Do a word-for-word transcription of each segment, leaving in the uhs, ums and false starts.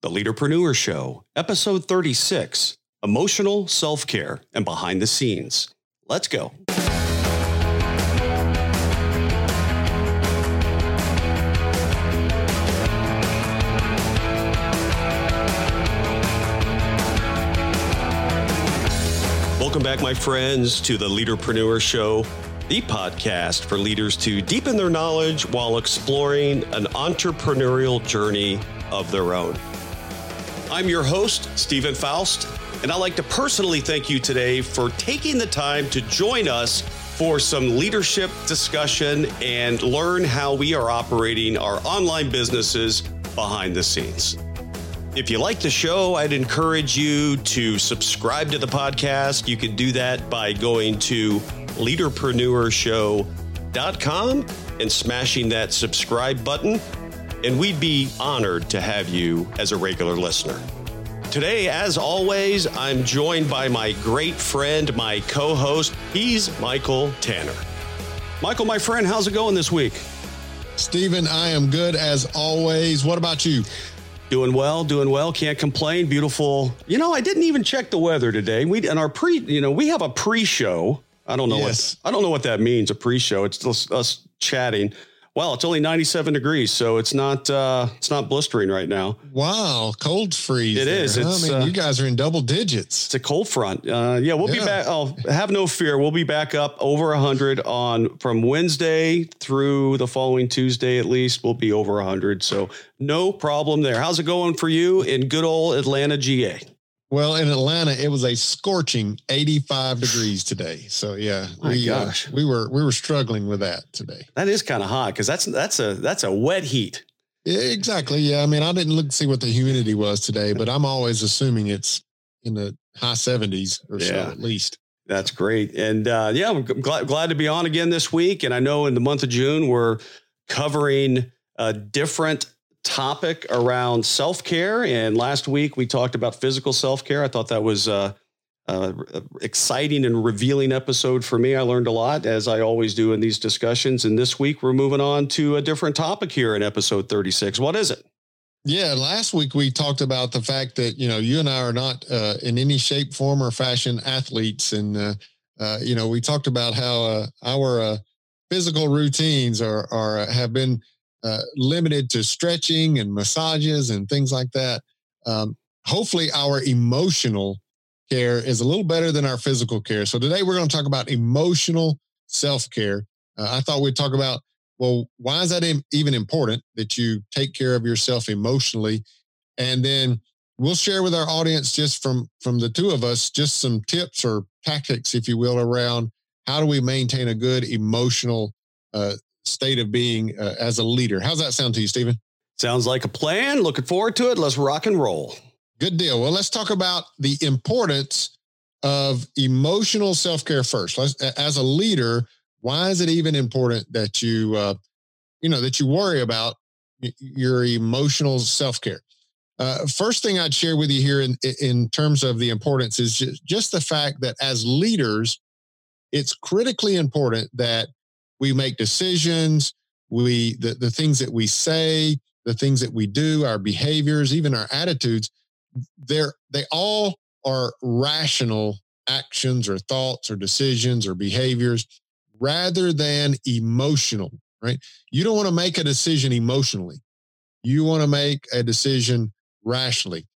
The Leaderpreneur Show, Episode thirty-six, Emotional Self-Care and Behind the Scenes. Let's go. Welcome back, my friends, to The Leaderpreneur Show, the podcast for leaders to deepen their knowledge while exploring an entrepreneurial journey of their own. I'm your host, Steven Foust, and I'd like to personally thank you today for taking the time to join us for some leadership discussion and learn how we are operating our online businesses behind the scenes. If you like the show, I'd encourage you to subscribe to the podcast. You can do that by going to Leader Preneur Show dot com and smashing that subscribe button. And we'd be honored to have you as a regular listener. Today, as always, I'm joined by my great friend, my co-host. He's Michael Tanner. Michael, my friend, how's it going this week? Steven, I am good as always. What about you? Doing well, doing well. Can't complain. Beautiful. You know, I didn't even check the weather today. We and our pre, you know, we have a pre-show. I don't know. Yes. What, I don't know what that means. A pre-show. It's just us chatting. Well, it's only ninety-seven degrees, so it's not uh, it's not blistering right now. Wow, cold freeze. It there, is. Huh? It's, I mean, uh, you guys are in double digits. It's a cold front. Uh, yeah, we'll yeah. be back. Oh, have no fear. We'll be back up over one hundred on from Wednesday through the following Tuesday. At least we'll be over one hundred, so no problem there. How's it going for you in good old Atlanta, G A? Well, in Atlanta, it was a scorching eighty-five degrees today. So yeah, My we gosh. Uh, we were we were struggling with that today. That is kind of hot because that's that's a that's a wet heat. Yeah, exactly. Yeah, I mean, I didn't look to see what the humidity was today, but I'm always assuming it's in the high seventies or yeah. so at least. That's great, and uh, yeah, I'm glad glad to be on again this week. And I know in the month of June we're covering a different topic around self-care. And last week we talked about physical self-care. I thought that was a, a exciting and revealing episode for me. I learned a lot, as I always do in these discussions. And this week we're moving on to a different topic here in episode thirty-six. What is it? Yeah. Last week we talked about the fact that, you know, you and I are not uh, in any shape, form, or fashion athletes. And, uh, uh, you know, we talked about how uh, our uh, physical routines are, are have been Uh, limited to stretching and massages and things like that. Um, hopefully our emotional care is a little better than our physical care. So today we're going to talk about emotional self-care. Uh, I thought we'd talk about, well, why is that im- even important that you take care of yourself emotionally? And then we'll share with our audience, just from, from the two of us, just some tips or tactics, if you will, around how do we maintain a good emotional uh state of being uh, as a leader. How's that sound to you, Steven? Sounds like a plan. Looking forward to it. Let's rock and roll. Good deal. Well, let's talk about the importance of emotional self-care first. Let's, as a leader, why is it even important that you, uh, you know, that you worry about your emotional self-care? Uh, first thing I'd share with you here in, in terms of the importance is just, just the fact that as leaders, it's critically important that we make decisions, we the, the things that we say, the things that we do, our behaviors, even our attitudes, they're, they all are rational actions or thoughts or decisions or behaviors rather than emotional, right? You don't want to make a decision emotionally. You want to make a decision rationally.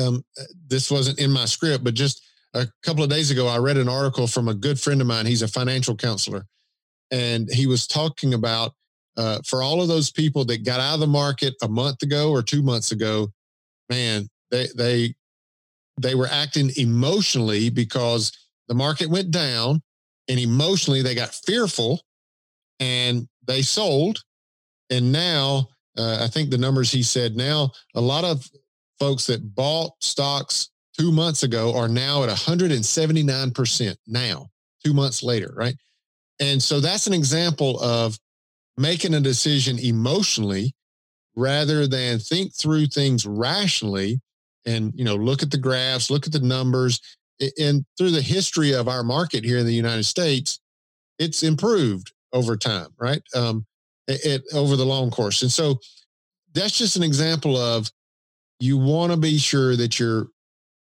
Um, this wasn't in my script, but just a couple of days ago, I read an article from a good friend of mine. He's a financial counselor. And he was talking about uh, for all of those people that got out of the market a month ago or two months ago, man, they they they were acting emotionally because the market went down, and emotionally they got fearful and they sold. And now uh, I think the numbers he said, now a lot of folks that bought stocks two months ago are now at one hundred seventy-nine percent now, two months later, right? And so that's an example of making a decision emotionally rather than think through things rationally and, you know, look at the graphs, look at the numbers. And through the history of our market here in the United States, it's improved over time, right? Um, it, it over the long course. And so that's just an example of you want to be sure that you're,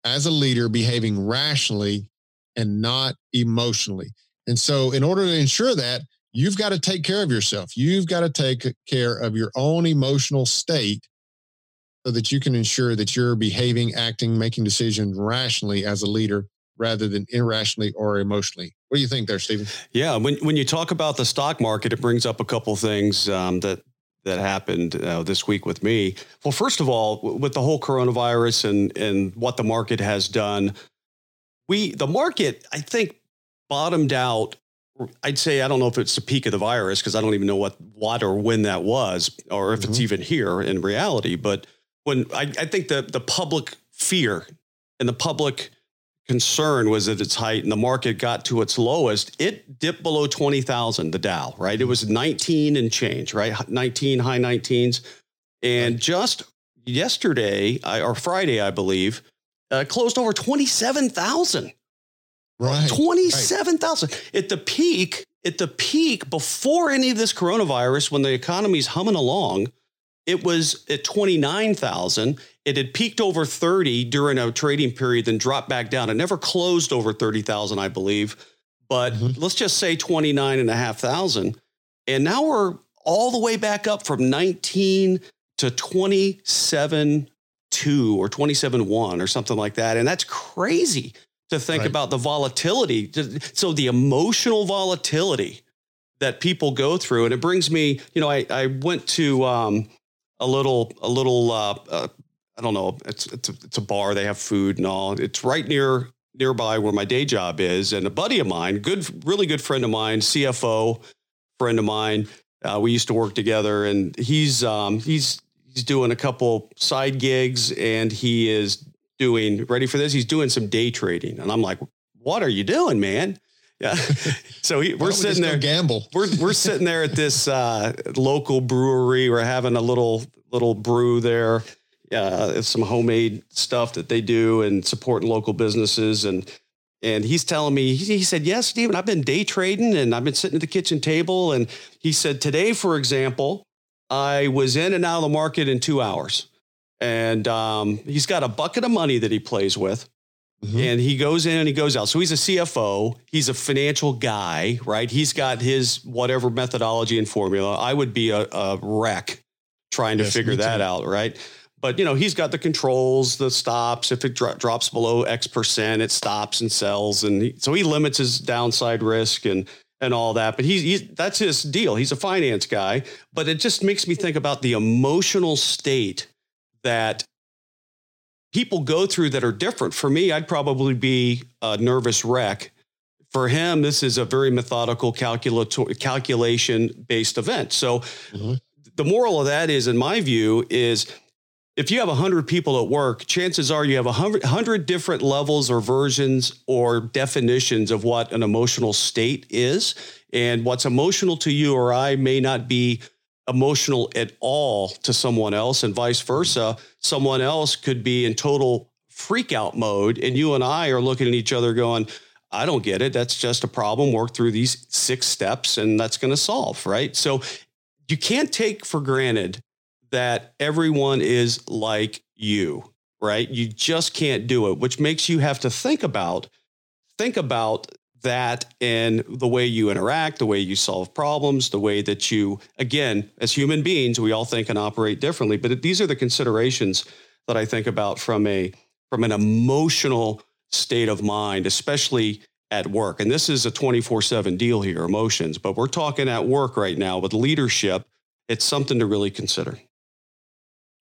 as a leader, behaving rationally and not emotionally. And so in order to ensure that, you've got to take care of yourself. You've got to take care of your own emotional state so that you can ensure that you're behaving, acting, making decisions rationally as a leader rather than irrationally or emotionally. What do you think there, Steven? Yeah, when when you talk about the stock market, it brings up a couple things um, that that happened uh, this week with me. Well, first of all, w- with the whole coronavirus and and what the market has done, we the market, I think, bottomed out. I'd say, I don't know if it's the peak of the virus because I don't even know what, what or when that was, or if mm-hmm. it's even here in reality. But when I, I think the, the public fear and the public concern was at its height and the market got to its lowest, it dipped below twenty thousand, the Dow, right? It was nineteen and change, right? nineteen, high nineteens. And just yesterday, I, or Friday, I believe, uh, closed over twenty-seven thousand. Right. twenty-seven thousand right. at the peak, at the peak before any of this coronavirus, when the economy's humming along, it was at twenty-nine thousand. It had peaked over thirty during a trading period, then dropped back down. It never closed over thirty thousand, I believe, but mm-hmm. let's just say twenty-nine and a half thousand. And now we're all the way back up from nineteen to twenty-seven two or twenty-seven one or something like that. And that's crazy to think right. about the volatility. So the emotional volatility that people go through. And it brings me, you know, I, I went to um, a little, a little, uh, uh, I don't know, it's it's a, it's a bar, they have food and all. It's right near nearby where my day job is. And a buddy of mine, good, really good friend of mine, C F O friend of mine, uh, we used to work together, and he's, um, he's, he's doing a couple side gigs, and he is doing, ready for this, he's doing some day trading. And I'm like, what are you doing, man? Yeah. So he, we're sitting we there gamble. We're we're sitting there at this uh, local brewery. We're having a little little brew there. Uh, it's some homemade stuff that they do and supporting local businesses. And and he's telling me, he, he said, yes, Steven, I've been day trading and I've been sitting at the kitchen table. And he said, today, for example, I was in and out of the market in two hours. And um, he's got a bucket of money that he plays with, mm-hmm. and he goes in and he goes out. So he's a C F O. He's a financial guy, right? He's got his whatever methodology and formula. I would be a, a wreck trying yes, to figure that too. out, right? But, you know, he's got the controls, the stops. If it dro- drops below X percent, it stops and sells. And he, so he limits his downside risk and and all that. But he's, he's that's his deal. He's a finance guy. But it just makes me think about the emotional state that people go through that are different. For me, I'd probably be a nervous wreck. For him, this is a very methodical calculator calculation-based event. So mm-hmm. the moral of that is, in my view, is if you have one hundred people at work, chances are you have one hundred different levels or versions or definitions of what an emotional state is. And what's emotional to you or I may not be emotional at all to someone else, and vice versa. Someone else could be in total freak out mode, and you and I are looking at each other going, I don't get it. That's just a problem. Work through these six steps and that's going to solve, right? So you can't take for granted that everyone is like you, right? You just can't do it, which makes you have to think about, think about that and the way you interact, the way you solve problems, the way that you, again, as human beings, we all think and operate differently. But these are the considerations that I think about from a from an emotional state of mind, especially at work. And this is a twenty-four seven deal here, emotions. But we're talking at work right now with leadership. It's something to really consider.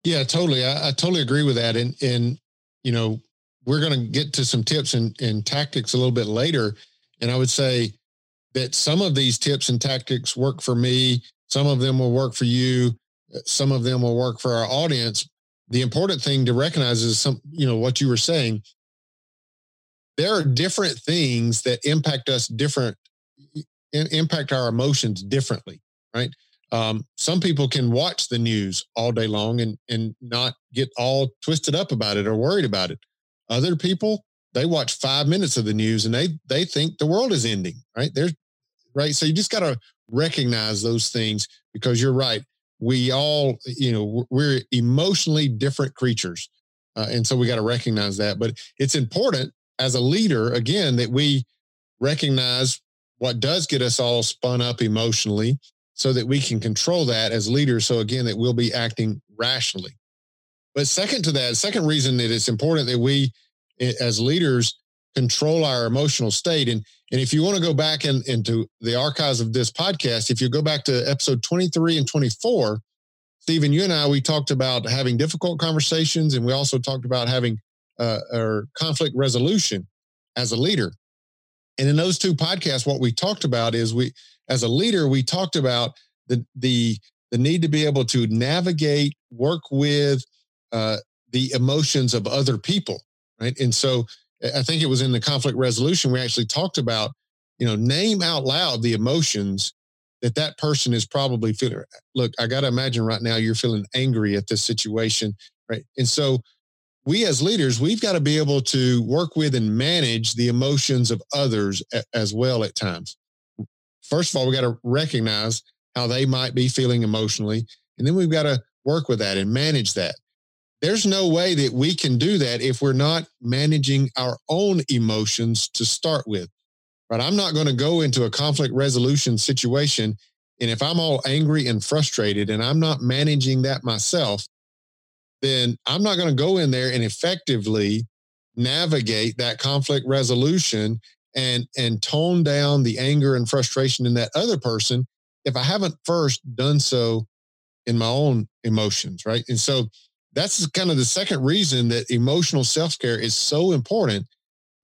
Yeah, totally. I, I totally agree with that. And, and you know, we're going to get to some tips and, and tactics a little bit later. And I would say that some of these tips and tactics work for me. Some of them will work for you. Some of them will work for our audience. The important thing to recognize is some, you know, what you were saying. There are different things that impact us different, impact our emotions differently, right? Um, some people can watch the news all day long and, and not get all twisted up about it or worried about it. Other people, they watch five minutes of the news and they they think the world is ending, right? There's, right? So you just got to recognize those things, because you're right. We all, you know, we're emotionally different creatures. Uh, and so we got to recognize that. But it's important as a leader, again, that we recognize what does get us all spun up emotionally so that we can control that as leaders. So again, that we'll be acting rationally. But second to that, second reason that it's important that we as leaders control our emotional state. And, and if you want to go back in, into the archives of this podcast, if you go back to episode twenty-three and twenty-four, Steven, you and I, we talked about having difficult conversations, and we also talked about having uh, our conflict resolution as a leader. And in those two podcasts, what we talked about is we, as a leader, we talked about the the, the need to be able to navigate, work with uh, the emotions of other people, right? And so I think it was in the conflict resolution, we actually talked about, you know, name out loud the emotions that that person is probably feeling. Look, I got to imagine right now you're feeling angry at this situation, right? And so we as leaders, we've got to be able to work with and manage the emotions of others as well at times. First of all, we got to recognize how they might be feeling emotionally, and then we've got to work with that and manage that. There's no way that we can do that if we're not managing our own emotions to start with, right? I'm not going to go into a conflict resolution situation, and if I'm all angry and frustrated and I'm not managing that myself, then I'm not going to go in there and effectively navigate that conflict resolution and, and tone down the anger and frustration in that other person if I haven't first done so in my own emotions, right? And so that's kind of the second reason that emotional self-care is so important,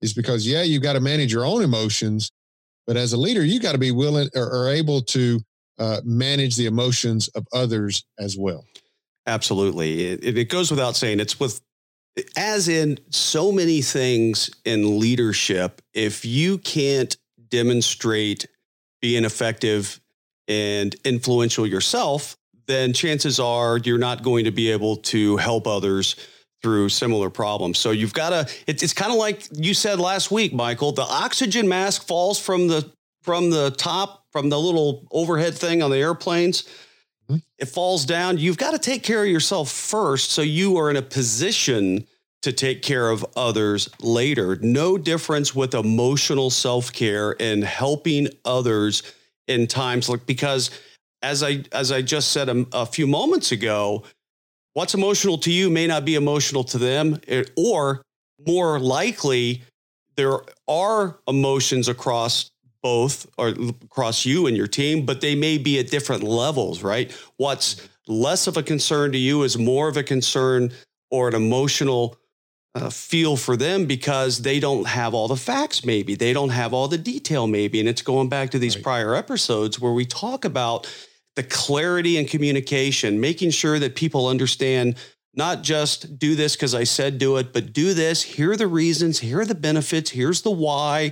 is because, yeah, you've got to manage your own emotions, but as a leader, you got to be willing or, or able to uh, manage the emotions of others as well. Absolutely. It, it goes without saying. It's with, as in so many things in leadership, if you can't demonstrate being effective and influential yourself, then chances are you're not going to be able to help others through similar problems. So you've got to, it, it's kind of like you said last week, Michael, the oxygen mask falls from the, from the top, from the little overhead thing on the airplanes. Mm-hmm. It falls down. You've got to take care of yourself first, so you are in a position to take care of others later. No difference with emotional self-care and helping others in times like, because As I as I just said a, a few moments ago, what's emotional to you may not be emotional to them, it, or more likely, there are emotions across both or across you and your team, but they may be at different levels, right? What's less of a concern to you is more of a concern or an emotional uh, feel for them because they don't have all the facts, maybe. They don't have all the detail, maybe. And it's going back to these right. prior episodes where we talk about the clarity and communication, making sure that people understand not just do this because I said do it, but do this. Here are the reasons. Here are the benefits. Here's the why.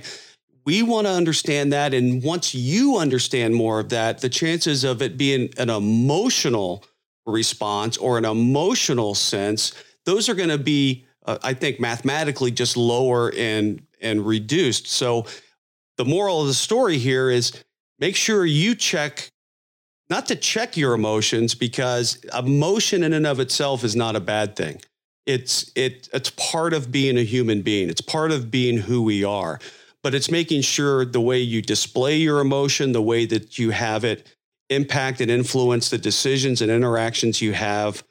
We want to understand that. And once you understand more of that, the chances of it being an emotional response or an emotional sense, those are going to be, uh, I think, mathematically just lower and, and reduced. So the moral of the story here is make sure you check Not to check your emotions, because emotion in and of itself is not a bad thing. It's it it's part of being a human being. It's part of being who we are. But it's making sure the way you display your emotion, the way that you have it impact and influence the decisions and interactions you have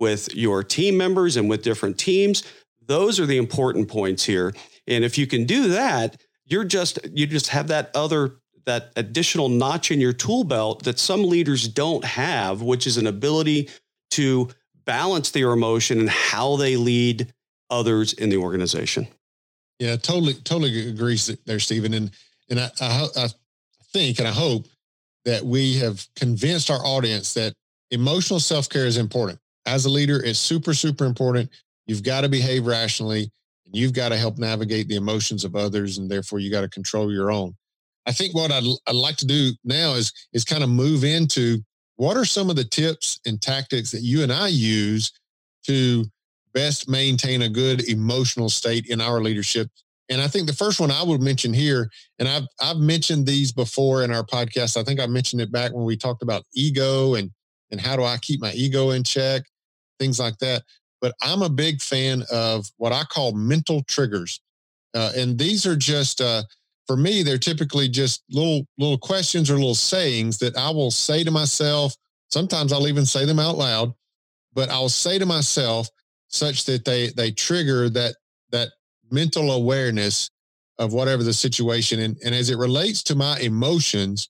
with your team members and with different teams. Those are the important points here. And if you can do that, you're just you just have that other that additional notch in your tool belt that some leaders don't have, which is an ability to balance their emotion and how they lead others in the organization. Yeah, totally, totally agree there, Steven. And and I, I, I think and I hope that we have convinced our audience that emotional self-care is important. As a leader, it's super, super important. You've got to behave rationally, and you've got to help navigate the emotions of others, and therefore you got to control your own. I think what I'd, I'd like to do now is is kind of move into what are some of the tips and tactics that you and I use to best maintain a good emotional state in our leadership. And I think the first one I would mention here, and I've I've mentioned these before in our podcast. I think I mentioned it back when we talked about ego and and how do I keep my ego in check, things like that. But I'm a big fan of what I call mental triggers. Uh, and these are just, uh, for me, they're typically just little little questions or little sayings that I will say to myself. Sometimes I'll even say them out loud, but I'll say to myself such that they they trigger that that mental awareness of whatever the situation. And, and as it relates to my emotions,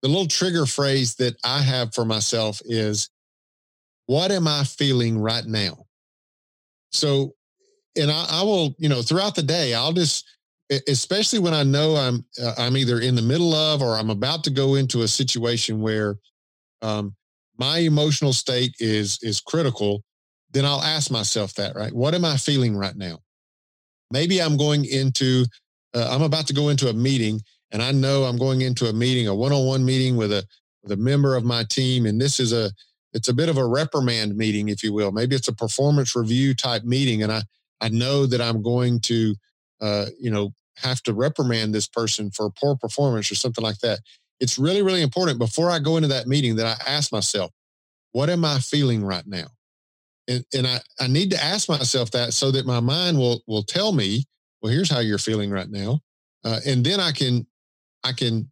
the little trigger phrase that I have for myself is, what am I feeling right now? So, and I, I will, you know, throughout the day, I'll just, especially when I know I'm, uh, I'm either in the middle of, or I'm about to go into a situation where um, my emotional state is, is critical, then I'll ask myself that, right? What am I feeling right now? Maybe I'm going into, uh, I'm about to go into a meeting, and I know I'm going into a meeting, a one-on-one meeting with a, with a member of my team. And this is a, it's a bit of a reprimand meeting, if you will. Maybe it's a performance review type meeting. And I, I know that I'm going to, uh, you know, have to reprimand this person for poor performance or something like that. It's really, really important before I go into that meeting that I ask myself, what am I feeling right now? And, and I, I need to ask myself that so that my mind will, will tell me, well, here's how you're feeling right now. Uh, and then I can, I can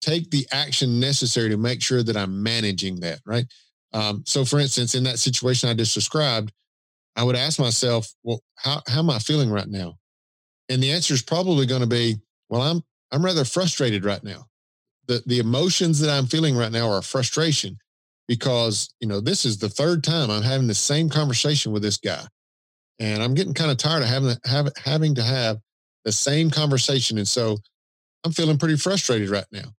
take the action necessary to make sure that I'm managing that, right? Um, so for instance, in that situation I just described, I would ask myself, well, how, how am I feeling right now? And the answer is probably going to be, well, I'm, I'm rather frustrated right now. The, the emotions that I'm feeling right now are frustration, because, you know, this is the third time I'm having the same conversation with this guy. And I'm getting kind of tired of having, have, having to have the same conversation. And so I'm feeling pretty frustrated right now.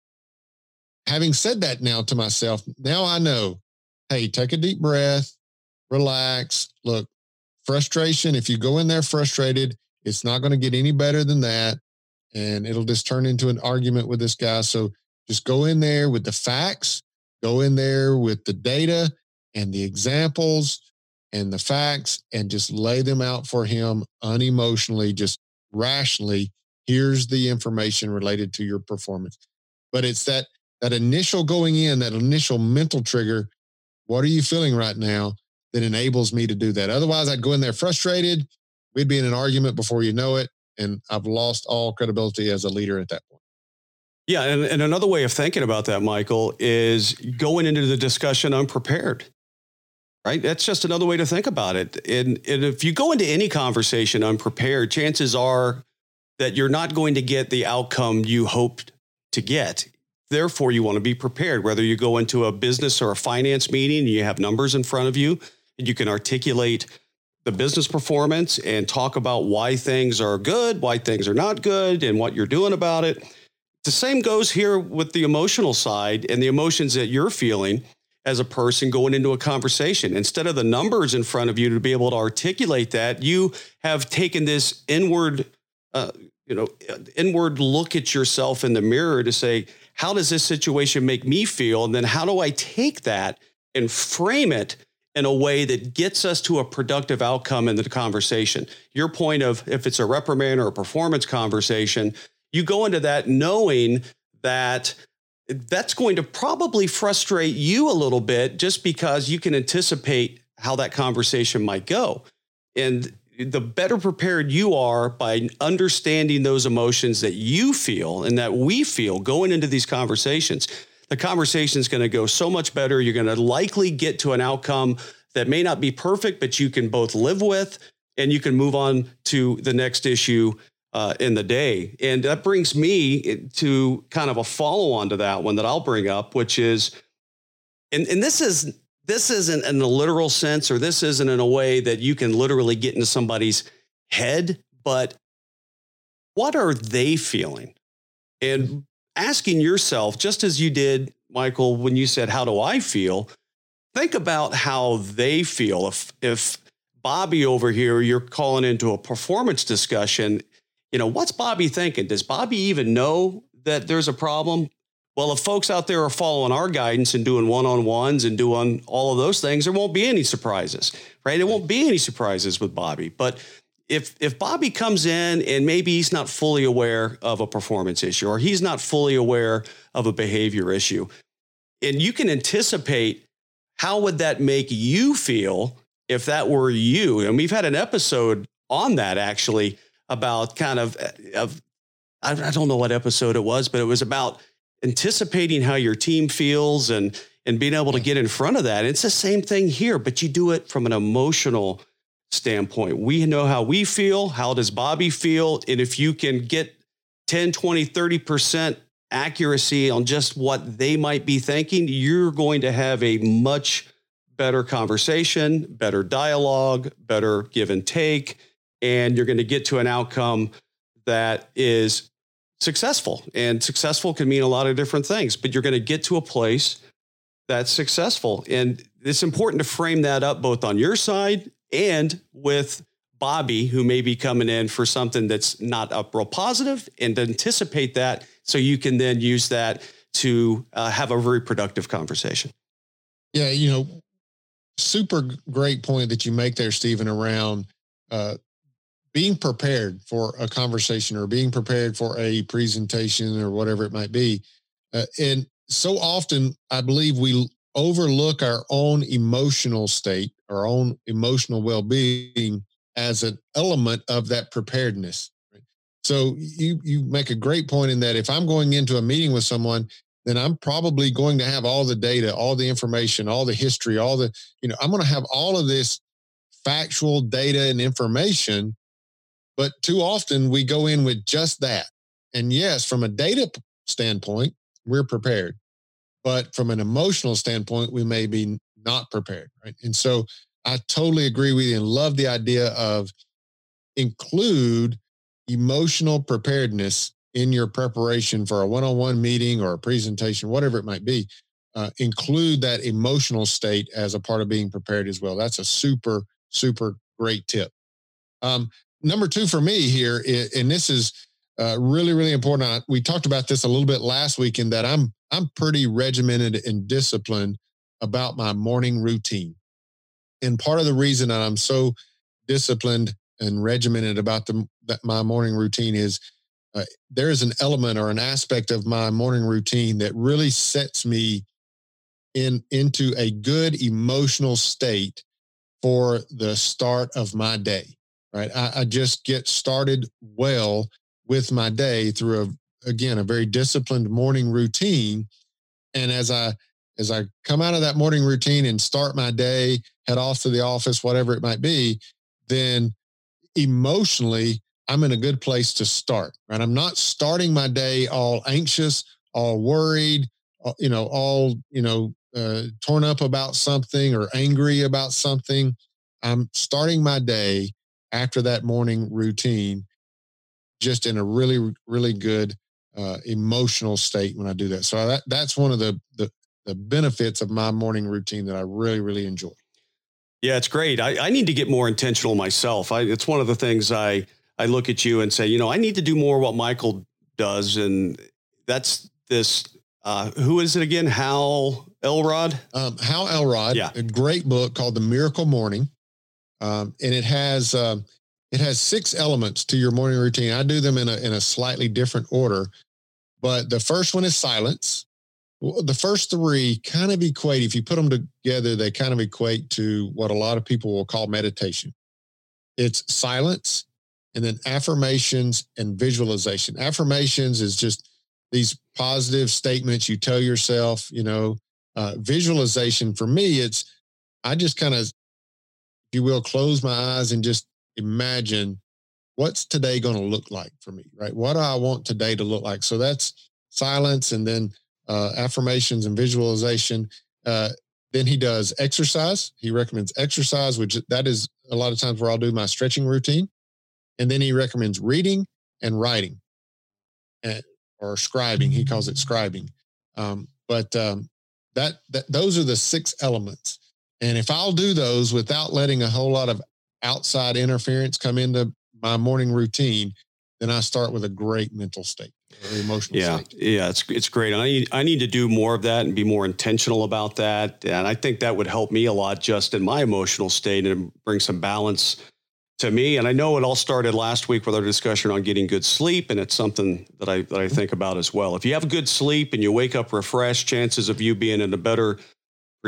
Having said that now to myself, now I know, hey, take a deep breath, relax. Look, frustration, if you go in there frustrated, it's not going to get any better than that. And it'll just turn into an argument with this guy. So just go in there with the facts, go in there with the data and the examples and the facts, and just lay them out for him unemotionally, just rationally. Here's the information related to your performance. But it's that, that initial going in, that initial mental trigger, what are you feeling right now, that enables me to do that. Otherwise, I'd go in there frustrated. We'd be in an argument before you know it. And I've lost all credibility as a leader at that point. Yeah. And, and another way of thinking about that, Michael, is going into the discussion unprepared. Right? That's just another way to think about it. And, and if you go into any conversation unprepared, chances are that you're not going to get the outcome you hoped to get. Therefore, you want to be prepared, whether you go into a business or a finance meeting, you have numbers in front of you, and you can articulate the business performance and talk about why things are good, why things are not good, and what you're doing about it. The same goes here with the emotional side and the emotions that you're feeling as a person going into a conversation. Instead of the numbers in front of you to be able to articulate that, you have taken this inward Uh, you know, inward look at yourself in the mirror to say, how does this situation make me feel? And then how do I take that and frame it in a way that gets us to a productive outcome in the conversation? Your point of, if it's a reprimand or a performance conversation, you go into that knowing that that's going to probably frustrate you a little bit, just because you can anticipate how that conversation might go. And the better prepared you are by understanding those emotions that you feel and that we feel going into these conversations, the conversation is going to go so much better. You're going to likely get to an outcome that may not be perfect, but you can both live with, and you can move on to the next issue uh, in the day. And that brings me to kind of a follow on to that one that I'll bring up, which is, and, and this is, This isn't in a literal sense, or this isn't in a way that you can literally get into somebody's head, but what are they feeling? And asking yourself, just as you did, Michael, when you said, how do I feel? Think about how they feel. If if Bobby over here, you're calling into a performance discussion, you know, what's Bobby thinking? Does Bobby even know that there's a problem? Well, if folks out there are following our guidance and doing one-on-ones and doing all of those things, there won't be any surprises, right? There won't be any surprises with Bobby. But if if Bobby comes in and maybe he's not fully aware of a performance issue, or he's not fully aware of a behavior issue, and you can anticipate how would that make you feel if that were you. And we've had an episode on that actually about kind of, of I don't know what episode it was, but it was about anticipating how your team feels and and being able to get in front of that. It's the same thing here, but you do it from an emotional standpoint. We know how we feel. How does Bobby feel? And if you can get ten, twenty, thirty percent accuracy on just what they might be thinking, you're going to have a much better conversation, better dialogue, better give and take, and you're going to get to an outcome that is successful. And successful can mean a lot of different things, but you're going to get to a place that's successful. And it's important to frame that up both on your side and with Bobby, who may be coming in for something that's not up real positive, and anticipate that so you can then use that to uh, have a very productive conversation. Yeah, you know, super great point that you make there, Steven, around uh, being prepared for a conversation or being prepared for a presentation or whatever it might be. Uh, and so often, I believe we overlook our own emotional state, our own emotional well-being as an element of that preparedness. So you you make a great point in that if I'm going into a meeting with someone, then I'm probably going to have all the data, all the information, all the history, all the, you know, I'm going to have all of this factual data and information. But too often we go in with just that. And yes, from a data standpoint, we're prepared, but from an emotional standpoint, we may be not prepared, right? And so I totally agree with you and love the idea of include emotional preparedness in your preparation for a one-on-one meeting or a presentation, whatever it might be. Uh, include that emotional state as a part of being prepared as well. That's a super, super great tip. Um, number two for me here, is, and this is, Uh, really, really important. I, we talked about this a little bit last week in that I'm I'm pretty regimented and disciplined about my morning routine. And part of the reason that I'm so disciplined and regimented about the, that my morning routine is uh, there is an element or an aspect of my morning routine that really sets me in into a good emotional state for the start of my day, right? I, I just get started well with my day through a, again, a very disciplined morning routine. And as I, as I come out of that morning routine and start my day, head off to the office, whatever it might be, then emotionally I'm in a good place to start, right? I'm not starting my day all anxious, all worried, you know, all, you know, uh, torn up about something or angry about something. I'm starting my day after that morning routine just in a really, really good uh, emotional state when I do that. So that, that's one of the, the the benefits of my morning routine that I really, really enjoy. Yeah, it's great. I, I need to get more intentional myself. I, it's one of the things I, I look at you and say, you know, I need to do more what Michael does. And that's this, uh, who is it again? Hal Elrod? Um, Hal Elrod, yeah. A great book called The Miracle Morning. Um, and it has... Um, It has six elements to your morning routine. I do them in a in a slightly different order, but the first one is silence. The first three kind of equate, if you put them together, they kind of equate to what a lot of people will call meditation. It's silence and then affirmations and visualization. Affirmations is just these positive statements you tell yourself, you know. Uh, visualization for me, it's, I just kind of, if you will, close my eyes and just imagine what's today going to look like for me, right? What do I want today to look like? So that's silence and then uh, affirmations and visualization. Uh, then he does exercise. He recommends exercise, which that is a lot of times where I'll do my stretching routine. And then he recommends reading and writing and, or scribing. He calls it scribing. Um, but um, that, that those are the six elements. And if I'll do those without letting a whole lot of outside interference come into my morning routine, then I start with a great mental state, or emotional yeah, state. Yeah, it's it's great. I need, I need to do more of that and be more intentional about that. And I think that would help me a lot just in my emotional state and bring some balance to me. And I know it all started last week with our discussion on getting good sleep, and it's something that I that I think about as well. If you have good sleep and you wake up refreshed, chances of you being in a better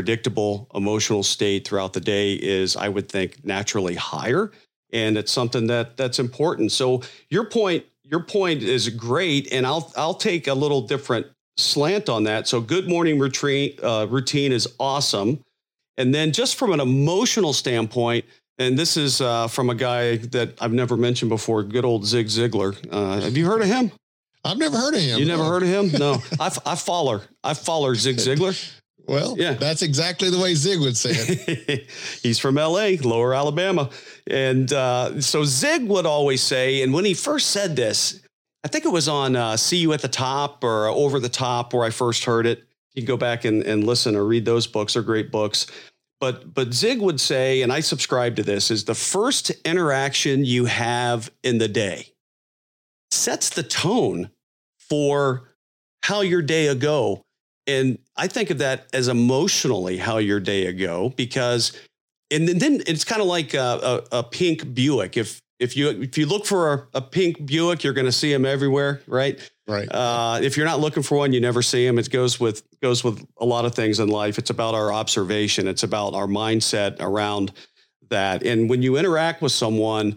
predictable emotional state throughout the day is, I would think, naturally higher. And it's something that that's important. So your point, your point is great. And I'll, I'll take a little different slant on that. So good morning routine, uh, routine is awesome. And then just from an emotional standpoint, and this is uh, from a guy that I've never mentioned before, good old Zig Ziglar. Uh, have you heard of him? I've never heard of him. You never no. heard of him? No, I, I follow. I follow Zig Ziglar. Well, yeah. That's exactly the way Zig would say it. He's from L A, Lower Alabama. And uh, so Zig would always say, and when he first said this, I think it was on uh, See You at the Top or Over the Top where I first heard it. You can go back and, and listen or read those books. They're great books. But but Zig would say, and I subscribe to this, is the first interaction you have in the day sets the tone for how your day go. And I think of that as emotionally how your day go, because and then it's kind of like a, a, a pink Buick. If if you if you look for a, a pink Buick, you're going to see them everywhere, right? Right. Uh, if you're not looking for one, you never see them. It goes with goes with a lot of things in life. It's about our observation. It's about our mindset around that. And when you interact with someone,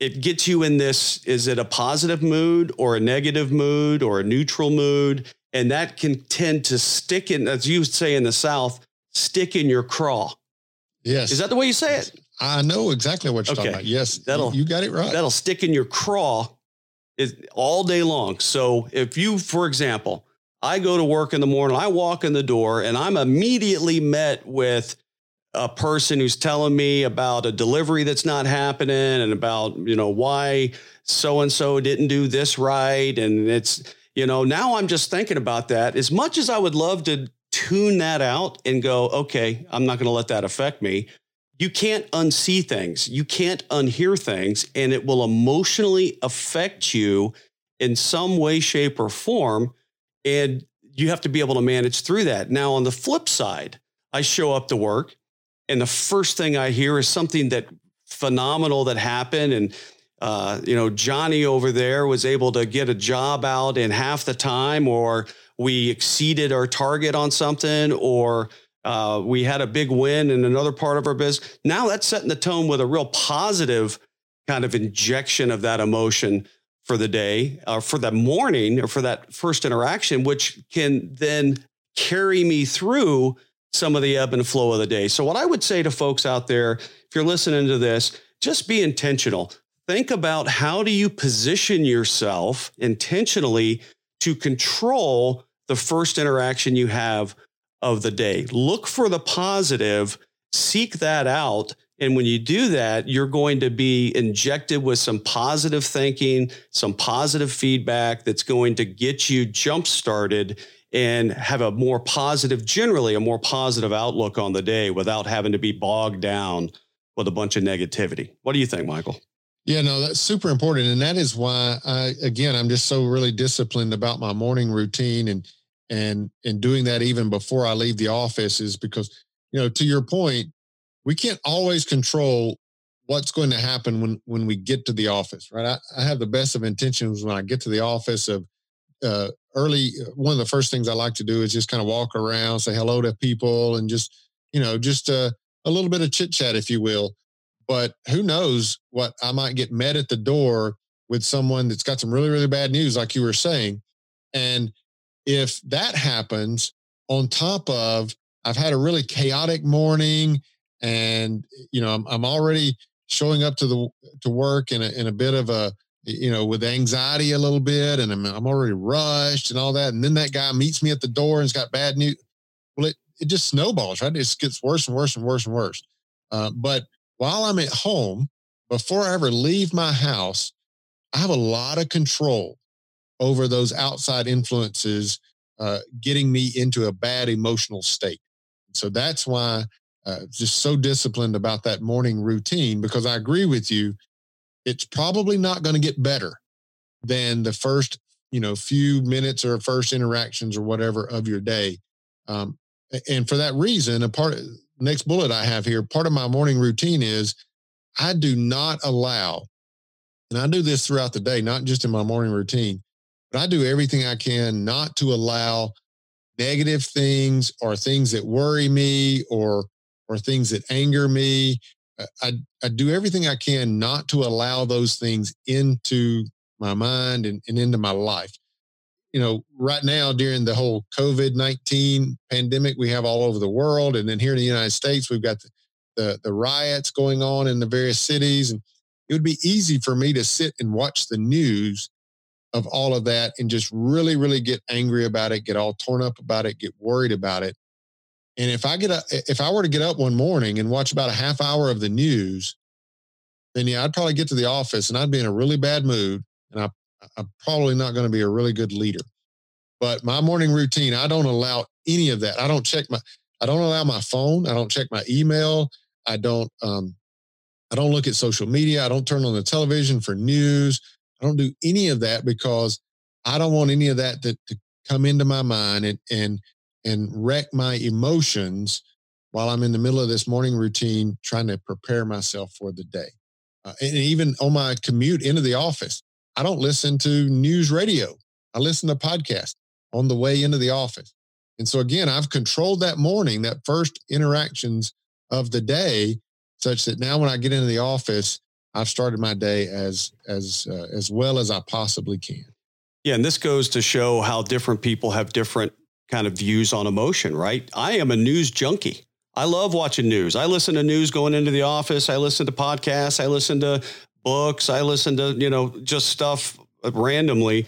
it gets you in this, is it a positive mood or a negative mood or a neutral mood? And that can tend to stick in, as you say in the South, stick in your craw. Yes. Is that the way you say it? I know exactly what you're okay. talking about. Yes. That'll, you got it right. That'll stick in your craw is all day long. So if you, for example, I go to work in the morning, I walk in the door and I'm immediately met with a person who's telling me about a delivery that's not happening and about, you know, why so-and-so didn't do this right. And it's, you know, now I'm just thinking about that. As much as I would love to tune that out and go, okay, I'm not going to let that affect me. You can't unsee things. You can't unhear things, and it will emotionally affect you in some way, shape, or form. And you have to be able to manage through that. Now, on the flip side, I show up to work, and the first thing I hear is something that phenomenal that happened. And, uh, you know, Johnny over there was able to get a job out in half the time, or we exceeded our target on something, or Uh, we had a big win in another part of our business. Now that's setting the tone with a real positive kind of injection of that emotion for the day or uh, for the morning or for that first interaction, which can then carry me through some of the ebb and flow of the day. So what I would say to folks out there, if you're listening to this, just be intentional. Think about how do you position yourself intentionally to control the first interaction you have of the day. Look for the positive, seek that out. And when you do that, you're going to be injected with some positive thinking, some positive feedback that's going to get you jump started and have a more positive, generally a more positive outlook on the day without having to be bogged down with a bunch of negativity. What do you think, Michael? Yeah, no, that's super important. And that is why I, again, I'm just so really disciplined about my morning routine and And and doing that even before I leave the office is because, you know, to your point, we can't always control what's going to happen when, when we get to the office, right? I, I have the best of intentions when I get to the office of uh, early. One of the first things I like to do is just kind of walk around, say hello to people and just, you know, just uh, a little bit of chit chat, if you will. But who knows what I might get met at the door with someone that's got some really, really bad news, like you were saying. And if that happens on top of, I've had a really chaotic morning and, you know, I'm, I'm already showing up to the, to work in a, in a bit of a, you know, with anxiety a little bit and I'm, I'm already rushed and all that. And then that guy meets me at the door and's got bad news. Well, it, it just snowballs, right? It just gets worse and worse and worse and worse. Uh, but while I'm at home, before I ever leave my house, I have a lot of control over those outside influences uh, getting me into a bad emotional state. So that's why uh, just so disciplined about that morning routine, because I agree with you, it's probably not going to get better than the first, you know, few minutes or first interactions or whatever of your day. Um, and for that reason, a part of, next bullet I have here, part of my morning routine is I do not allow, and I do this throughout the day, not just in my morning routine, but I do everything I can not to allow negative things or things that worry me or or things that anger me. I, I do everything I can not to allow those things into my mind and, and into my life. You know, right now during the whole COVID nineteen pandemic we have all over the world, and then here in the United States, we've got the, the, the riots going on in the various cities. And it would be easy for me to sit and watch the news of all of that and just really, really get angry about it, get all torn up about it, get worried about it. And if I get up, if I were to get up one morning and watch about a half hour of the news, then yeah, I'd probably get to the office and I'd be in a really bad mood, and I, I'm probably not going to be a really good leader. But my morning routine, I don't allow any of that. I don't check my, I don't allow my phone. I don't check my email. I don't, um, I don't look at social media. I don't turn on the television for news. I don't do any of that because I don't want any of that to, to come into my mind and and. and wreck my emotions while I'm in the middle of this morning routine trying to prepare myself for the day. Uh, and even on my commute into the office, I don't listen to news radio. I listen to podcasts on the way into the office. And so again, I've controlled that morning, that first interactions of the day, such that now when I get into the office, I've started my day as as uh, as well as I possibly can. Yeah, and this goes to show how different people have different kind of views on emotion, right? I am a news junkie. I love watching news. I listen to news going into the office. I listen to podcasts. I listen to books. I listen to, you know, just stuff randomly.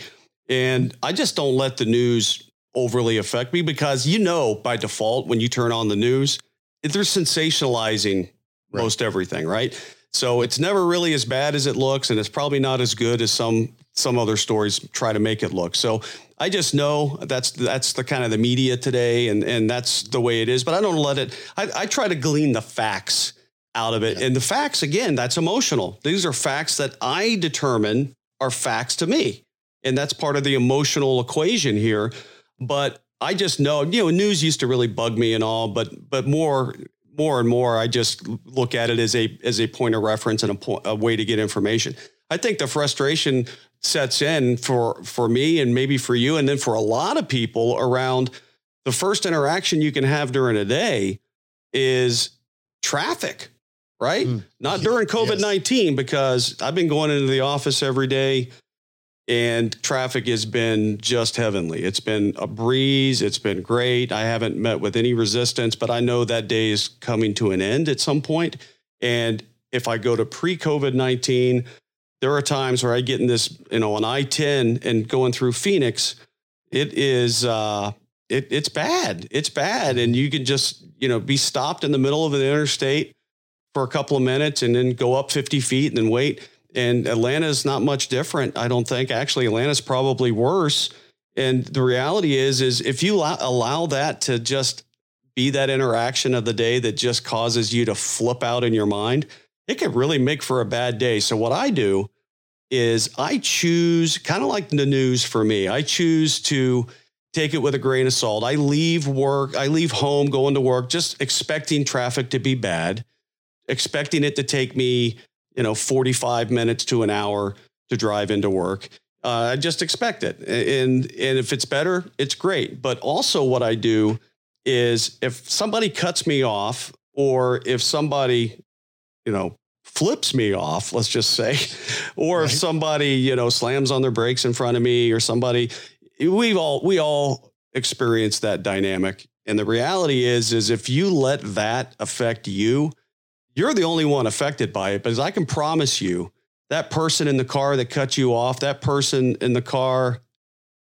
And I just don't let the news overly affect me because, you know, by default, when you turn on the news, they're sensationalizing right. most everything, right? So it's never really as bad as it looks. And it's probably not as good as some some other stories try to make it look. So I just know that's, that's the kind of the media today, and, and that's the way it is, but I don't let it, I, I try to glean the facts out of it. Yeah. And the facts, again, that's emotional. These are facts that I determine are facts to me. And that's part of the emotional equation here. But I just know, you know, news used to really bug me and all, but, but more, more and more, I just look at it as a, as a point of reference and a, po- a way to get information. I think the frustration sets in for, for me and maybe for you, and then for a lot of people, around the first interaction you can have during a day is traffic, right? Mm, Not yeah, during COVID nineteen, yes. Because I've been going into the office every day and traffic has been just heavenly. It's been a breeze. It's been great. I haven't met with any resistance, but I know that day is coming to an end at some point. And if I go to pre-COVID nineteen, there are times where I get in this, you know, on I ten and going through Phoenix, it is, uh, it, it's bad. It's bad. And you can just, you know, be stopped in the middle of an interstate for a couple of minutes and then go up fifty feet and then wait. And Atlanta is not much different, I don't think. Actually, Atlanta's probably worse. And the reality is, is if you allow that to just be that interaction of the day that just causes you to flip out in your mind, it could really make for a bad day. So what I do is I choose, kind of like the news for me, I choose to take it with a grain of salt. I leave work, I leave home, going to work, just expecting traffic to be bad, expecting it to take me, you know, forty-five minutes to an hour to drive into work. Uh, I just expect it. And, and if it's better, it's great. But also what I do is if somebody cuts me off, or if somebody, you know, flips me off, let's just say, or right. if somebody, you know, slams on their brakes in front of me, or somebody, we've all, we all experience that dynamic. And the reality is, is if you let that affect you, you're the only one affected by it. But as I can promise you, that person in the car that cut you off, that person in the car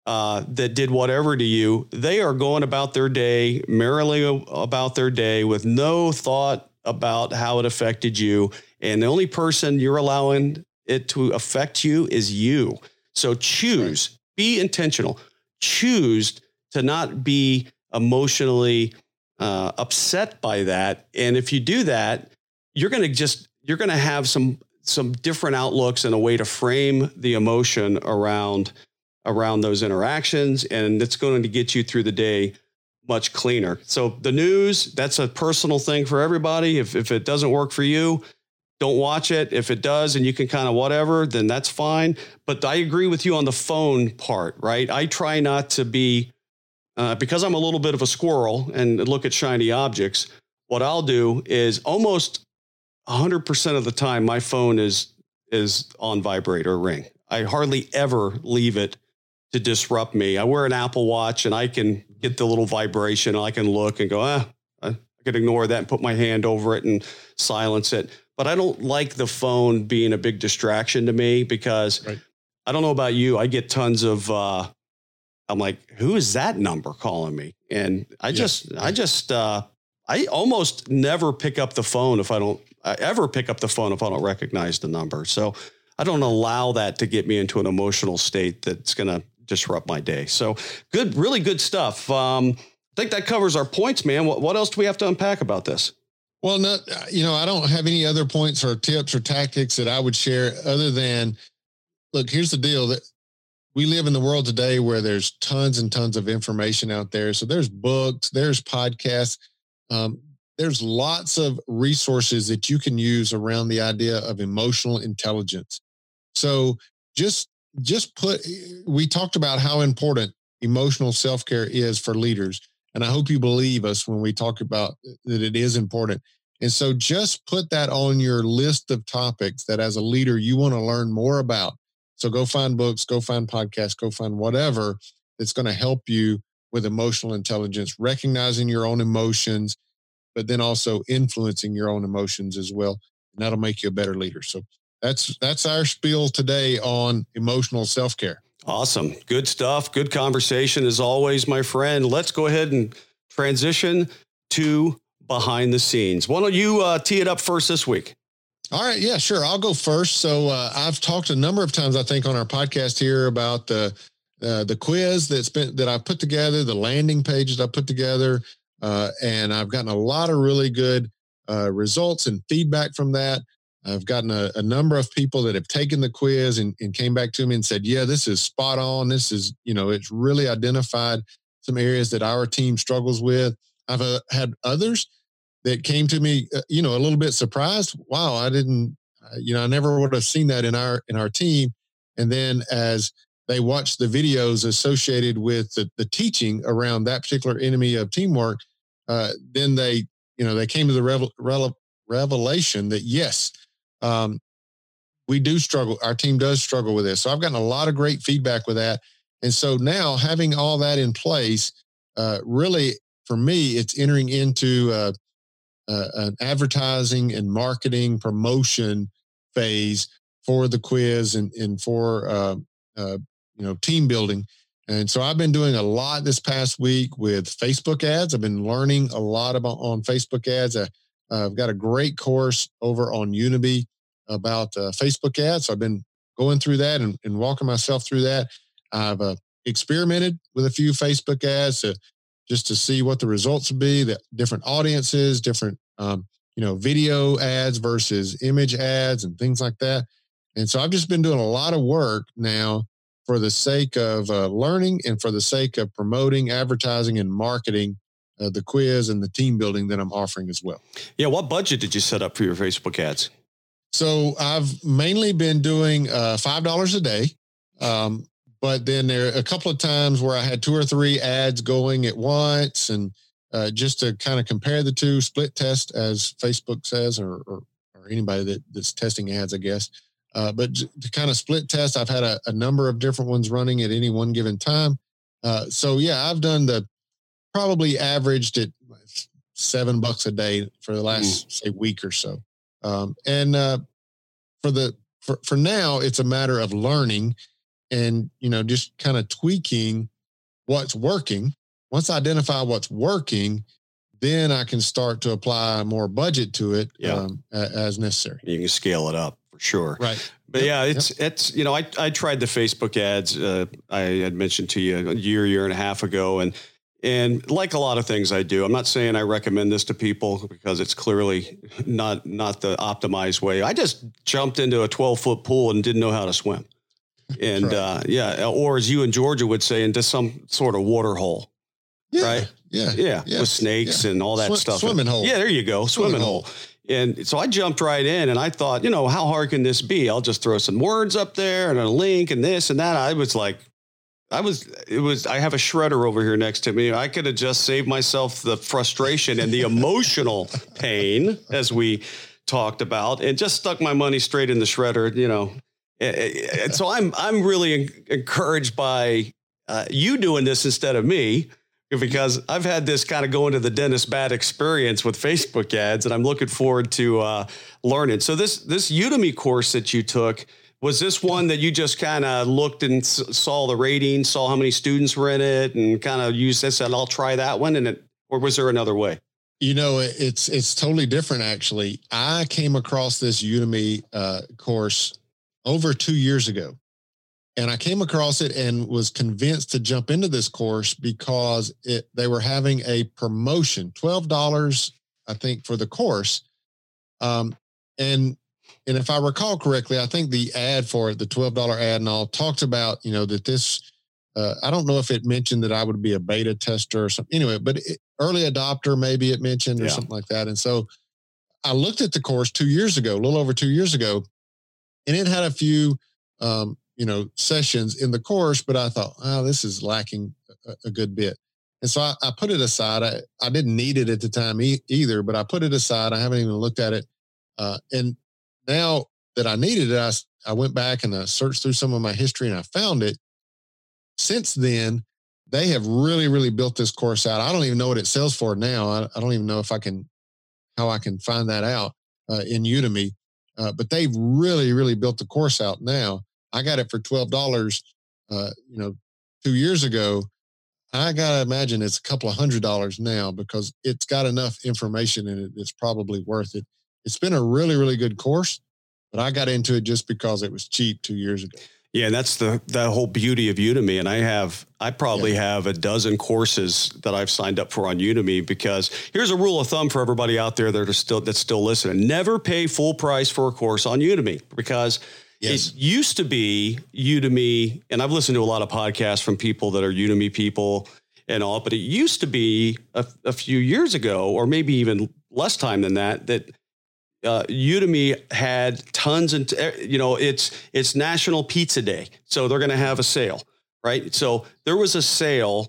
uh, that did whatever to you, they are going about their day, merrily about their day, with no thought about how it affected you. And the only person you're allowing it to affect you is you. So choose, right. Be intentional, choose to not be emotionally uh, upset by that. And if you do that, you're going to just, you're going to have some, some different outlooks and a way to frame the emotion around, around those interactions. And it's going to get you through the day much cleaner. So the news, that's a personal thing for everybody. If if it doesn't work for you, don't watch it. If it does, and you can kind of whatever, then that's fine. But I agree with you on the phone part, right? I try not to be uh, because I'm a little bit of a squirrel and look at shiny objects, what I'll do is almost one hundred percent of the time my phone is is on vibrate or ring. I hardly ever leave it to disrupt me. I wear an Apple Watch and I can get the little vibration. I can look and go, ah, I could ignore that and put my hand over it and silence it. But I don't like the phone being a big distraction to me because right. I don't know about you. I get tons of, uh, I'm like, who is that number calling me? And I just, yes. I just, uh, I almost never pick up the phone if I don't I ever pick up the phone if I don't recognize the number. So I don't allow that to get me into an emotional state that's going to disrupt my day. So good, really good stuff. Um, I think that covers our points, man. What, what else do we have to unpack about this? Well, not, you know, I don't have any other points or tips or tactics that I would share other than, look, here's the deal that we live in the world today where there's tons and tons of information out there. So there's books, there's podcasts. Um, there's lots of resources that you can use around the idea of emotional intelligence. So just, just put, we talked about how important emotional self-care is for leaders. And I hope you believe us when we talk about that it is important. And so just put that on your list of topics that as a leader, you want to learn more about. So go find books, go find podcasts, go find whatever that's going to help you with emotional intelligence, recognizing your own emotions, but then also influencing your own emotions as well. And that'll make you a better leader. So that's, that's our spiel today on emotional self-care. Awesome. Good stuff. Good conversation as always, my friend. Let's go ahead and transition to behind the scenes. Why don't you uh, tee it up first this week? All right. Yeah, sure. I'll go first. So uh, I've talked a number of times, I think, on our podcast here about the Uh, the quiz that's been, that I put together, the landing pages I put together, uh, and I've gotten a lot of really good uh, results and feedback from that. I've gotten a, a number of people that have taken the quiz and, and came back to me and said, yeah, this is spot on. This is, you know, it's really identified some areas that our team struggles with. I've uh, had others that came to me, uh, you know, a little bit surprised. Wow, I didn't, uh, you know, I never would have seen that in our, in our team. And then as they watched the videos associated with the, the teaching around that particular enemy of teamwork. Uh, then they, you know, they came to the revel, revel, revelation that yes, um, we do struggle. Our team does struggle with this. So I've gotten a lot of great feedback with that. And so now having all that in place, uh, really for me, it's entering into uh, uh, an advertising and marketing promotion phase for the quiz and, and for uh, uh, you know, team building. And so I've been doing a lot this past week with Facebook ads. I've been learning a lot about on Facebook ads. I, I've got a great course over on Udemy about uh, Facebook ads. So I've been going through that and, and walking myself through that. I've uh, experimented with a few Facebook ads to, just to see what the results would be, the different audiences, different, um, you know, video ads versus image ads and things like that. And so I've just been doing a lot of work now for the sake of uh, learning and for the sake of promoting, advertising, and marketing uh, the quiz and the team building that I'm offering as well. Yeah. What budget did you set up for your Facebook ads? So I've mainly been doing uh, five dollars a day. Um, but then there are a couple of times where I had two or three ads going at once and uh, just to kind of compare the two, split test as Facebook says, or, or, or anybody that, that's testing ads, I guess. Uh, but to kind of split test, I've had a, a number of different ones running at any one given time. Uh, so yeah, I've done the probably averaged at seven bucks a day for the last mm. say week or so. Um, and uh, for the for, for now, it's a matter of learning and you know just kind of tweaking what's working. Once I identify what's working, then I can start to apply more budget to it yeah. um, as necessary. You can scale it up. Sure. Right. But yep. yeah, it's, yep. it's, you know, I, I tried the Facebook ads. Uh, I had mentioned to you a year, year and a half ago. And, and like a lot of things I do, I'm not saying I recommend this to people because it's clearly not, not the optimized way. I just jumped into a twelve foot pool and didn't know how to swim. And, right. uh, yeah. Or as you in Georgia would say, into some sort of water hole. Yeah, right. Yeah. Yeah. yeah. With snakes yeah. and all that Sw- stuff. Swimming and, hole. Yeah. There you go. Swimming, swimming hole. hole. And so I jumped right in and I thought, you know, how hard can this be? I'll just throw some words up there and a link and this and that. I was like, I was, it was, I have a shredder over here next to me. I could have just saved myself the frustration and the emotional pain, as we talked about, and just stuck my money straight in the shredder, you know. And so I'm, I'm really encouraged by uh, you doing this instead of me, because I've had this kind of going to the dentist bad experience with Facebook ads, and I'm looking forward to uh, learning. So this, this Udemy course that you took, was this one that you just kind of looked and saw the ratings, saw how many students were in it, and kind of used this and I'll try that one? And it, or was there another way? You know, it's, it's totally different. Actually, I came across this Udemy uh, course over two years ago, and I came across it and was convinced to jump into this course because it, they were having a promotion, twelve dollars, I think, for the course. Um, and, And if I recall correctly, I think the ad for it, the twelve dollars ad and all, talked about, you know, that this, uh, I don't know if it mentioned that I would be a beta tester or something. Anyway, but it, early adopter, maybe it mentioned or yeah. something like that. And so I looked at the course two years ago, a little over two years ago, and it had a few, um, you know, sessions in the course, but I thought, oh, this is lacking a, a good bit. And so I, I put it aside. I, I didn't need it at the time e- either, but I put it aside. I haven't even looked at it. Uh, and Now that I needed it, I, I went back and I searched through some of my history and I found it. Since then, they have really, really built this course out. I don't even know what it sells for now. I, I don't even know if I can, how I can find that out uh, in Udemy, uh, but they've really, really built the course out now. I got it for twelve dollars, uh, you know, two years ago. I got to imagine it's a couple of hundred dollars now because it's got enough information in it. It's probably worth it. It's been a really, really good course, but I got into it just because it was cheap two years ago. Yeah, and that's the the whole beauty of Udemy. And I have, I probably yeah. have a dozen courses that I've signed up for on Udemy, because here's a rule of thumb for everybody out there that are still that's still listening: never pay full price for a course on Udemy, because yes. it used to be Udemy, and I've listened to a lot of podcasts from people that are Udemy people and all, but it used to be a, a few years ago, or maybe even less time than that, that Uh, Udemy had tons, and you know, it's it's National Pizza Day, so they're going to have a sale, right? So there was a sale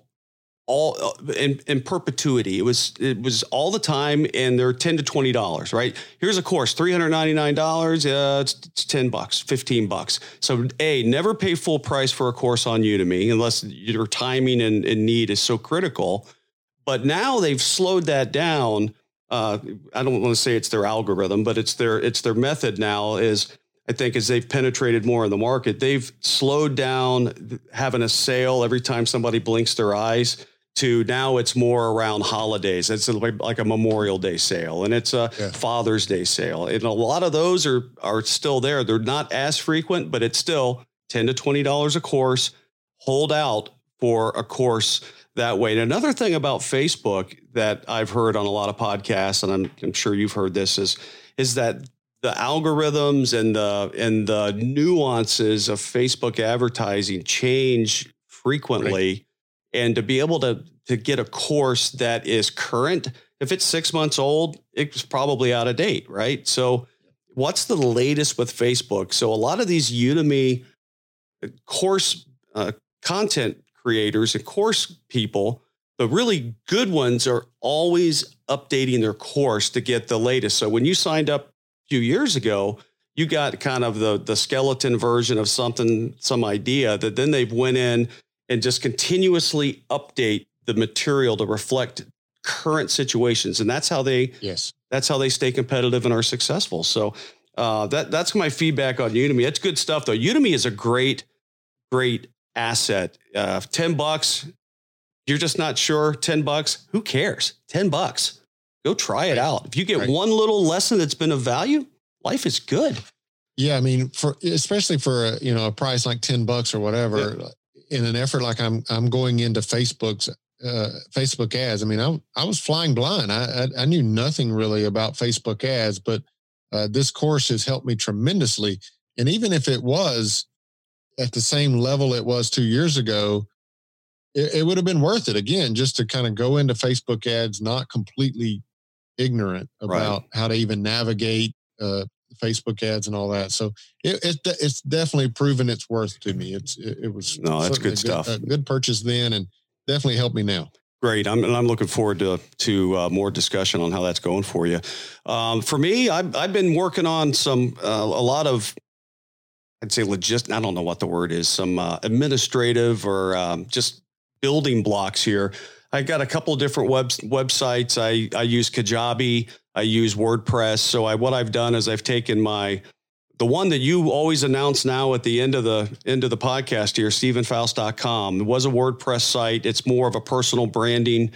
all in, in perpetuity. It was it was all the time, and they're ten to twenty dollars, right? Here's a course, three hundred ninety nine dollars. Uh, it's, it's ten bucks, fifteen bucks. So a never pay full price for a course on Udemy unless your timing and, and need is so critical. But now they've slowed that down. Uh, I don't want to say it's their algorithm, but it's their it's their method now is, I think, as they've penetrated more in the market, they've slowed down having a sale every time somebody blinks their eyes to now it's more around holidays. It's like a Memorial Day sale, and it's a yeah. Father's Day sale. And a lot of those are are still there. They're not as frequent, but it's still ten to twenty dollars a course. Hold out for a course that way. And another thing about Facebook that I've heard on a lot of podcasts, and I'm, I'm sure you've heard this, is is that the algorithms and the and the nuances of Facebook advertising change frequently. Right. And to be able to to get a course that is current, if it's six months old, it's probably out of date, right? So what's the latest with Facebook? So a lot of these Udemy course uh, content creators and course people, the really good ones, are always updating their course to get the latest. So when you signed up a few years ago, you got kind of the the skeleton version of something, some idea that then they've went in and just continuously update the material to reflect current situations. And that's how they, yes, that's how they stay competitive and are successful. So uh, that that's my feedback on Udemy. It's good stuff though. Udemy is a great, great asset. Uh, ten bucks. You're just not sure. ten bucks. Who cares? ten bucks. Go try it right. out. If you get right. one little lesson that's been of value, life is good. Yeah. I mean, for, especially for a, you know, a price like ten bucks or whatever, yeah. in an effort, like I'm, I'm going into Facebook's, uh, Facebook ads. I mean, I, I was flying blind. I, I, I knew nothing really about Facebook ads, but, uh, this course has helped me tremendously. And even if it was at the same level it was two years ago, it, it would have been worth it, again, just to kind of go into Facebook ads, not completely ignorant about right. how to even navigate, uh, Facebook ads and all that. So it, it it's definitely proven its worth to me. It's it, it was no, that's good stuff. Good, a good purchase then, and definitely helped me now. Great. I'm, and I'm looking forward to to uh, more discussion on how that's going for you. Um, for me, I've, I've been working on some uh, a lot of, I'd say logist. I don't know what the word is. Some uh, administrative or um, just building blocks here. I got a couple of different web, websites. I, I use Kajabi. I use WordPress. So I, what I've done is I've taken my, the one that you always announce now at the end of the end of the podcast here, Steven Foust dot com. It was a WordPress site. It's more of a personal branding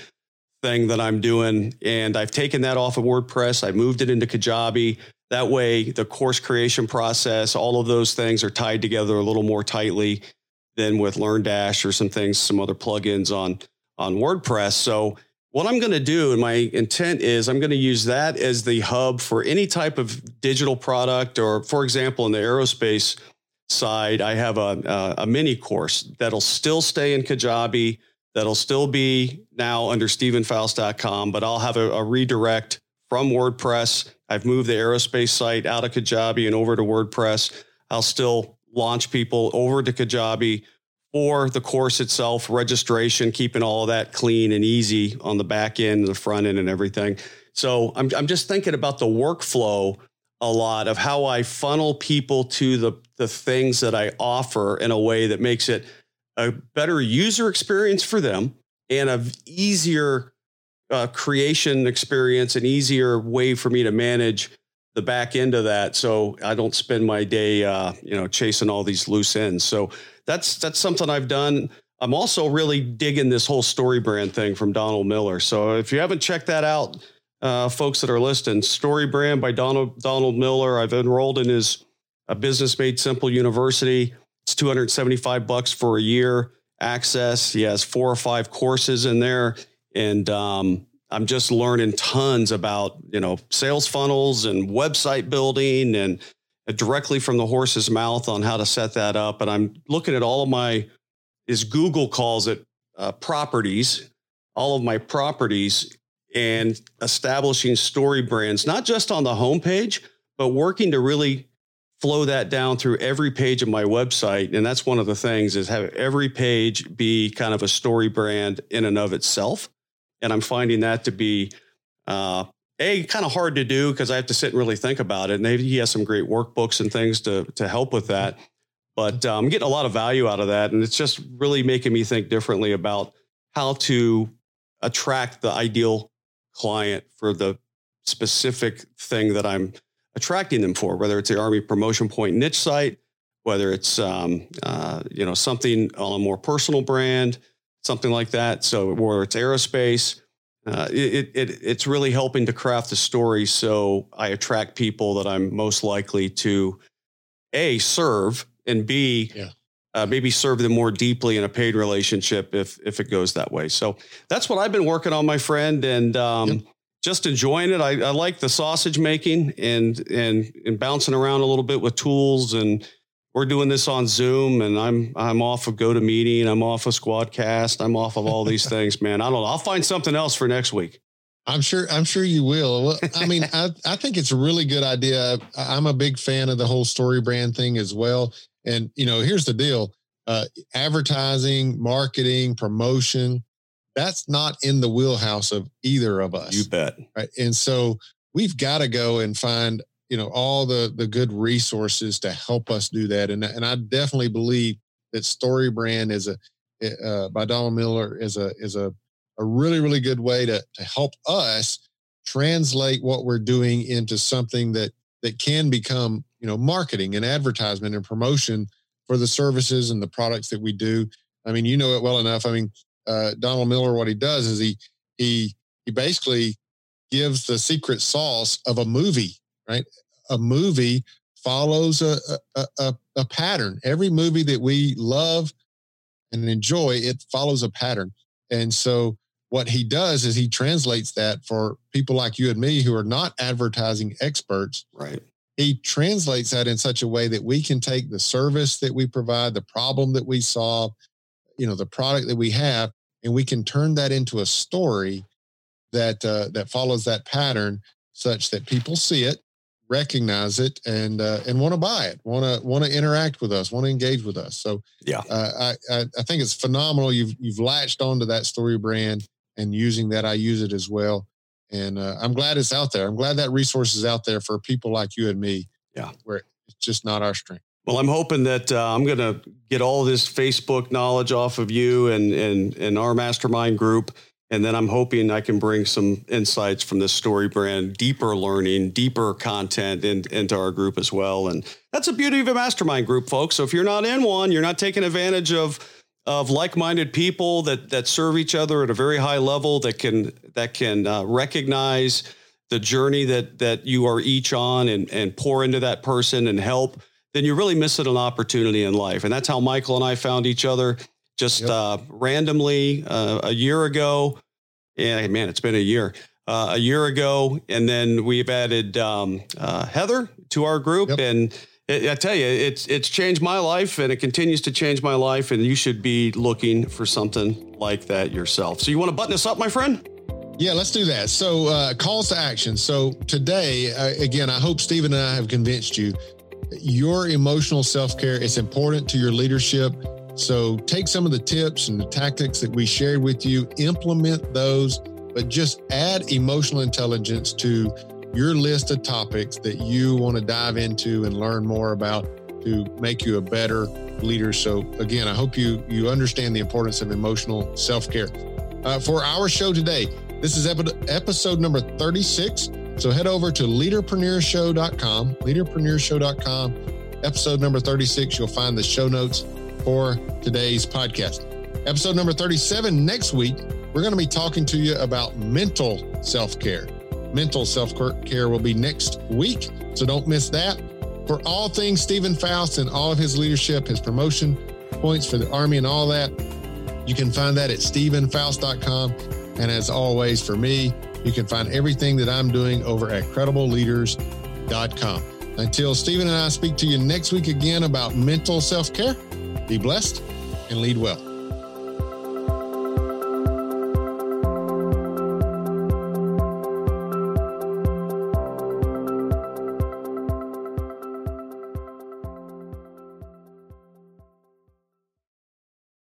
thing that I'm doing. And I've taken that off of WordPress. I moved it into Kajabi. That way, the course creation process, all of those things are tied together a little more tightly than with LearnDash or some things, some other plugins on on WordPress. So what I'm going to do, and my intent is I'm going to use that as the hub for any type of digital product, or for example, in the aerospace side, I have a, a mini course that'll still stay in Kajabi, that'll still be now under Steven Foust dot com, but I'll have a, a redirect from WordPress. I've moved the aerospace site out of Kajabi and over to WordPress. I'll still launch people over to Kajabi for the course itself, registration, keeping all of that clean and easy on the back end, the front end and everything. So I'm I'm just thinking about the workflow a lot of how I funnel people to the, the things that I offer in a way that makes it a better user experience for them and a easier uh, creation experience, an easier way for me to manage the back end of that. So I don't spend my day, uh, you know, chasing all these loose ends. So that's, that's something I've done. I'm also really digging this whole StoryBrand thing from Donald Miller. So if you haven't checked that out, uh, folks that are listening, StoryBrand by Donald, Donald Miller. I've enrolled in his uh, Business Made Simple University. It's two hundred seventy-five bucks for a year access. He has four or five courses in there. And, um, I'm just learning tons about, you know, sales funnels and website building and directly from the horse's mouth on how to set that up. And I'm looking at all of my, as Google calls it, uh, properties, all of my properties and establishing story brands, not just on the homepage, but working to really flow that down through every page of my website. And that's one of the things is have every page be kind of a story brand in and of itself. And I'm finding that to be, uh, A, kind of hard to do because I have to sit and really think about it. And they, he has some great workbooks and things to to help with that. But I'm um, getting a lot of value out of that. And it's just really making me think differently about how to attract the ideal client for the specific thing that I'm attracting them for, whether it's the Army Promotion Point niche site, whether it's, um, uh, you know, something on a more personal brand, something like that. So where it's aerospace, uh, it, it it's really helping to craft the story. So I attract people that I'm most likely to A, serve, and B, yeah. uh, maybe serve them more deeply in a paid relationship if if it goes that way. So that's what I've been working on, my friend, and um, yep. just enjoying it. I, I like the sausage making and, and and bouncing around a little bit with tools, and we're doing this on Zoom, and I'm I'm off of GoToMeeting. I'm off of Squadcast. I'm off of all these things, man. I don't know. I'll find something else for next week. I'm sure. I'm sure you will. Well, I mean, I, I think it's a really good idea. I'm a big fan of the whole StoryBrand thing as well. And you know, here's the deal: uh, advertising, marketing, promotion—that's not in the wheelhouse of either of us. You bet. Right? And so we've got to go and find, you know, all the, the good resources to help us do that. And, and I definitely believe that StoryBrand is a, uh, by Donald Miller is a, is a, a really, really good way to, to help us translate what we're doing into something that, that can become, you know, marketing and advertisement and promotion for the services and the products that we do. I mean, you know it well enough. I mean, uh, Donald Miller, what he does is he, he, he basically gives the secret sauce of a movie, right? A movie follows a, a, a, a pattern. Every movie that we love and enjoy, it follows a pattern. And so what he does is he translates that for people like you and me who are not advertising experts. Right. He translates that in such a way that we can take the service that we provide, the problem that we solve, you know, the product that we have, and we can turn that into a story that, uh, that follows that pattern such that people see it, recognize it and uh, and want to buy it, want to want to interact with us, want to engage with us. So yeah, uh, I I think it's phenomenal. You've you've latched onto that StoryBrand and using that. I use it as well, and uh, I'm glad it's out there. I'm glad that resource is out there for people like you and me. Yeah, where it's just not our strength. Well, I'm hoping that uh, I'm going to get all this Facebook knowledge off of you and and and our mastermind group. And then I'm hoping I can bring some insights from this StoryBrand, deeper learning, deeper content in, into our group as well. And that's the beauty of a mastermind group, folks. So if you're not in one, you're not taking advantage of of like-minded people that that serve each other at a very high level, that can that can uh, recognize the journey that that you are each on and and pour into that person and help. Then you're really missing an opportunity in life. And that's how Michael and I found each other. Just yep. uh, randomly uh, a year ago, and man, it's been a year, uh, a year ago. And then we've added um, uh, Heather to our group. Yep. And it, I tell you, it's, it's changed my life and it continues to change my life. And you should be looking for something like that yourself. So you want to button us up, my friend? Yeah, let's do that. So uh, calls to action. So today, uh, again, I hope Steven and I have convinced you your emotional self-care is important to your leadership. So take some of the tips and the tactics that we shared with you, implement those, but just add emotional intelligence to your list of topics that you want to dive into and learn more about to make you a better leader. So again, I hope you, you understand the importance of emotional self-care. Uh, for our show today, this is epi- episode number thirty-six. So head over to Leaderpreneur Show dot com, Leaderpreneur Show dot com, episode number thirty-six. You'll find the show notes for today's podcast. Episode number thirty-seven, next week, we're going to be talking to you about mental self-care. Mental self-care will be next week, so don't miss that. For all things Steven Foust and all of his leadership, his promotion points for the Army and all that, you can find that at Steven Foust dot com. And as always, for me, you can find everything that I'm doing over at Credible Leaders dot com. Until Steven and I speak to you next week again about mental self-care, be blessed and lead well.